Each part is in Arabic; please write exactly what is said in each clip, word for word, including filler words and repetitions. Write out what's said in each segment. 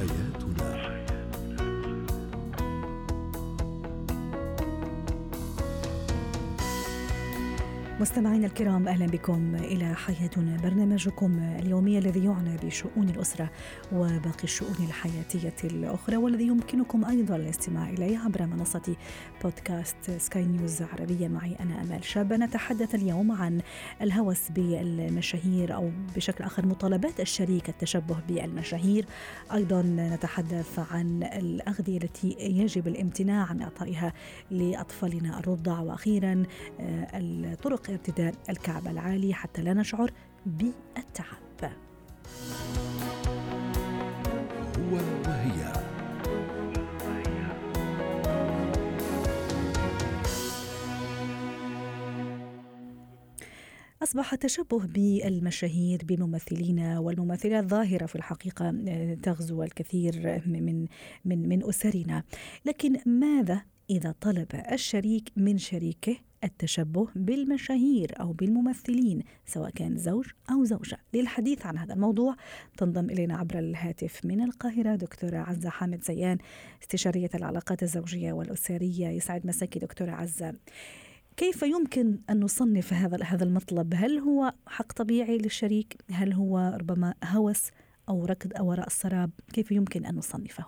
حياتنا. مستمعينا الكرام، أهلا بكم إلى حياتنا، برنامجكم اليومي الذي يعنى بشؤون الأسرة وباقي الشؤون الحياتية الأخرى، والذي يمكنكم أيضا الاستماع إليه عبر منصة بودكاست سكاي نيوز عربية. معي أنا أمال شاب. نتحدث اليوم عن الهوس بالمشاهير، أو بشكل آخر مطالبات الشريك التشبه بالمشاهير. أيضا نتحدث عن الأغذية التي يجب الامتناع عن إعطائها لأطفالنا الرضع، وأخيرا الطرق ارتداء الكعب العالي حتى لا نشعر بالتعب. هو وهي. أصبح التشبه بالمشاهير بالممثلين والممثلات ظاهرة في الحقيقة تغزو الكثير من من من أسرنا، لكن ماذا إذا طلب الشريك من شريكه التشبه بالمشاهير أو بالممثلين، سواء كان زوج أو زوجة؟ للحديث عن هذا الموضوع تنضم إلينا عبر الهاتف من القاهرة دكتورة عزة حامد زيان، استشارية العلاقات الزوجية والأسرية. يسعد مساكي دكتورة عزة. كيف يمكن أن نصنف هذا هذا المطلب؟ هل هو حق طبيعي للشريك؟ هل هو ربما هوس أو ركض أو وراء السراب؟ كيف يمكن أن نصنفه؟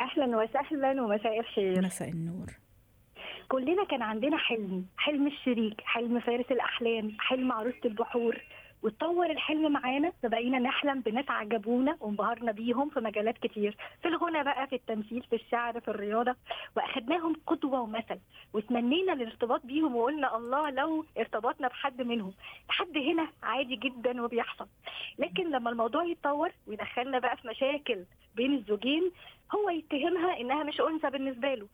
أهلا وسهلا ومساء الخير. مساء النور. كلنا كان عندنا حلم، حلم الشريك، حلم فارس الأحلام، حلم عروسة البحور، وتطور الحلم معانا فبقينا نحلم بناس عجبونا وانبهرنا بيهم في مجالات كتير، في الغنى بقى، في التمثيل، في الشعر، في الرياضة، واخدناهم قدوة ومثل وتمنينا الارتباط بيهم وقلنا الله لو ارتبطنا بحد منهم. لحد هنا عادي جدا وبيحصل، لكن لما الموضوع يتطور ويدخلنا بقى في مشاكل بين الزوجين، هو يتهمها انها مش انثى بالنسبة له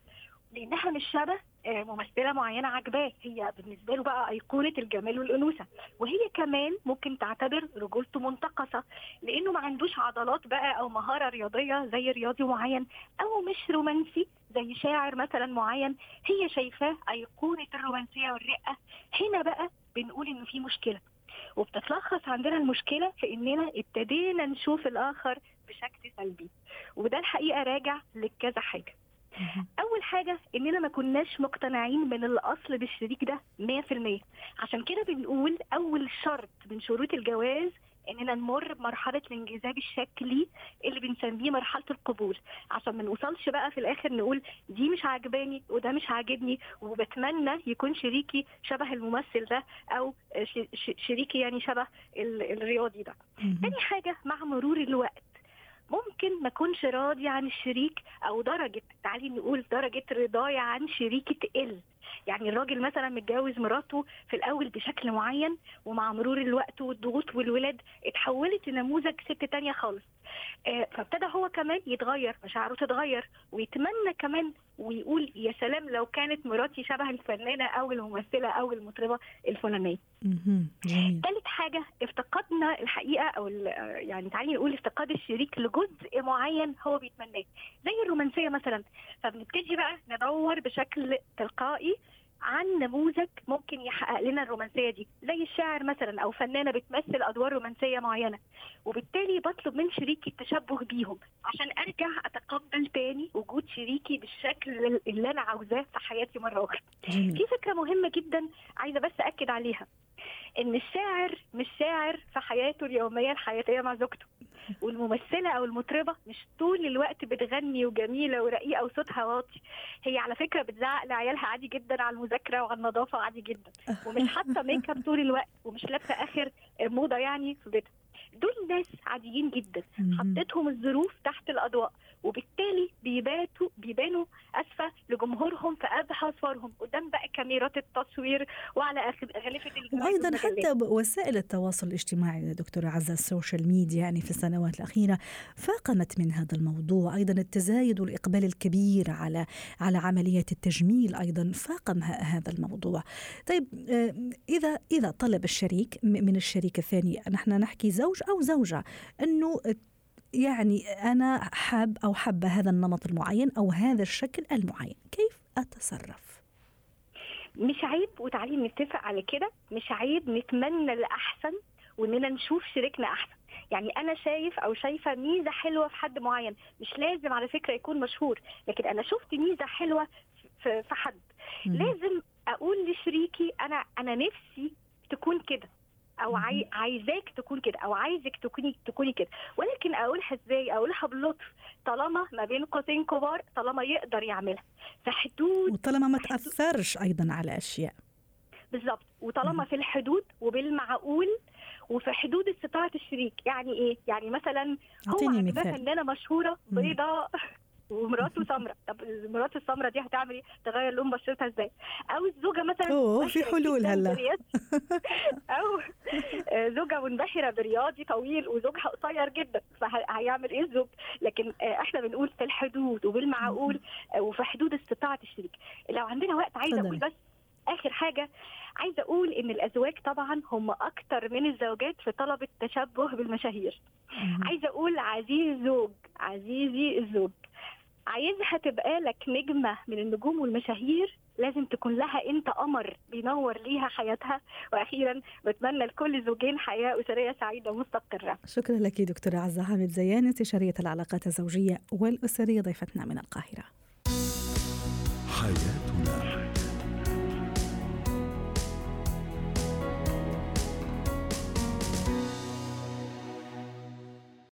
لانها مش شبه ممثله معينه عجباه، هي بالنسبه له بقى ايقونه الجمال والانوثه، وهي كمان ممكن تعتبر رجولته منتقصه لانه ما عندوش عضلات بقى او مهاره رياضيه زي رياضي معين، او مش رومانسي زي شاعر مثلا معين، هي شايفاه ايقونه الرومانسيه والرقه. هنا بقى بنقول انه في مشكله، وبتتلخص عندنا المشكله في اننا ابتدينا نشوف الاخر بشكل سلبي، وده الحقيقه راجع لكذا حاجه. أول حاجة إننا ما كناش مقتنعين من الأصل بالشريك ده مية في المية، عشان كده بنقول أول شرط من شروط الجواز إننا نمر بمرحلة الانجذاب الشكلي اللي بنسميه مرحلة القبول، عشان ما نوصلش بقى في الآخر نقول دي مش عاجباني وده مش عاجبني وبتمنى يكون شريكي شبه الممثل ده أو شريكي يعني شبه الرياضي ده. تاني حاجة، مع مرور الوقت ممكن ما كنش راضي عن الشريك، أو درجة، تعالي نقول درجة رضاية عن شريكي تقل. يعني الراجل مثلا متجوز مراته في الأول بشكل معين، ومع مرور الوقت والضغوط والولاد اتحولت لنموذج ست تانية خالص، آه فابتدى هو كمان يتغير، مشاعره تتغير، ويتمنى كمان ويقول يا سلام لو كانت مراتي شبه الفنانة أو الممثلة أو المطربة الفلانية. ثالث حاجة، افتقدنا الحقيقة أو يعني تعالي نقول افتقاد الشريك لجزء معين هو بيتمناه زي الرومانسية مثلا، فبنبتدي بقى ندور بشكل تلقائي عن نموذج ممكن يحقق لنا الرومانسية دي، زي الشاعر مثلا أو فنانة بتمثل أدوار رومانسية معينة، وبالتالي بطلب من شريكي التشبه بيهم عشان أرجع أتقبل تاني وجود شريكي بالشكل اللي أنا عاوزاه في حياتي مرة أخرى. في فكرة مهمة جدا عايزة بس أكد عليها، إن الشاعر مش شاعر في حياته اليومية الحياتية مع زوجته، والممثلة أو المطربة مش طول الوقت بتغني وجميلة ورقيقة وصوتها واطي، هي على فكرة بتزعق لعيالها عادي جدا على المذاكرة وعلى النظافة عادي جدا، ومش حاطة ميك اب طول الوقت، ومش لابسة آخر موضة يعني في بيتها. دول ناس عاديين جدا حطتهم الظروف تحت الأضواء، وبالتالي بيباتوا بيبانوا أسفة لجمهورهم في أبهى صورهم قدام بقى كاميرات التصوير وعلى غلفة الجمال، وأيضا حتى وسائل التواصل الاجتماعي دكتورة عزة، السوشيال ميديا يعني في السنوات الأخيرة فاقمت من هذا الموضوع، أيضا التزايد والإقبال الكبير على على عملية التجميل أيضا فاقم هذا الموضوع. طيب، إذا إذا طلب الشريك من الشريك الثاني، نحن نحكي زوج أو زوجة، أنه يعني أنا حاب أو حابة هذا النمط المعين أو هذا الشكل المعين، كيف أتصرف؟ مش عيب، وتعالي نتفق على كده، مش عيب نتمنى الأحسن واننا نشوف شريكنا احسن. يعني انا شايف او شايفه ميزه حلوه في حد معين، مش لازم على فكره يكون مشهور، لكن انا شفت ميزه حلوه في حد، لازم اقول لشريكي انا انا نفسي تكون كده، او عاي... عايزاك تكون كده، او عايزك تكوني تكوني كده. ولكن اقولها ازاي؟ اقولها باللطف، طالما ما بين قوسين كبار، طالما يقدر يعملها في حدود، وطالما ما تاثرش ايضا على اشياء. بالظبط، وطالما في الحدود وبالمعقول وفي حدود استطاعه الشريك. يعني ايه؟ يعني مثلا هو عندنا فنانه مشهوره بيضاء ومراته سمراء، طب مراته السمراء دي هتعمل تغير لون بشرتها ازاي؟ او الزوجه مثلا اوه في حلول هلا او زوجه منبحره برياضي طويل وزوجها قصير جدا، فهيعمل ايه الزوج؟ لكن احنا بنقول في الحدود وبالمعقول وفي حدود استطاعه الشريك. لو عندنا وقت عايزه اقول بس اخر حاجه، عايزه اقول ان الازواج طبعا هم اكتر من الزوجات في طلب التشبه بالمشاهير. عايزه اقول عزيزي زوج عزيزي الزوج، عايزها تبقى لك نجمة من النجوم والمشاهير، لازم تكون لها انت قمر بينور ليها حياتها. واخيرا بتمنى لكل زوجين حياة أسرية سعيدة ومستقرة. شكرا لك دكتورة عزة حامد زيان، استشارية العلاقات الزوجية والأسرية، ضيفتنا من القاهرة.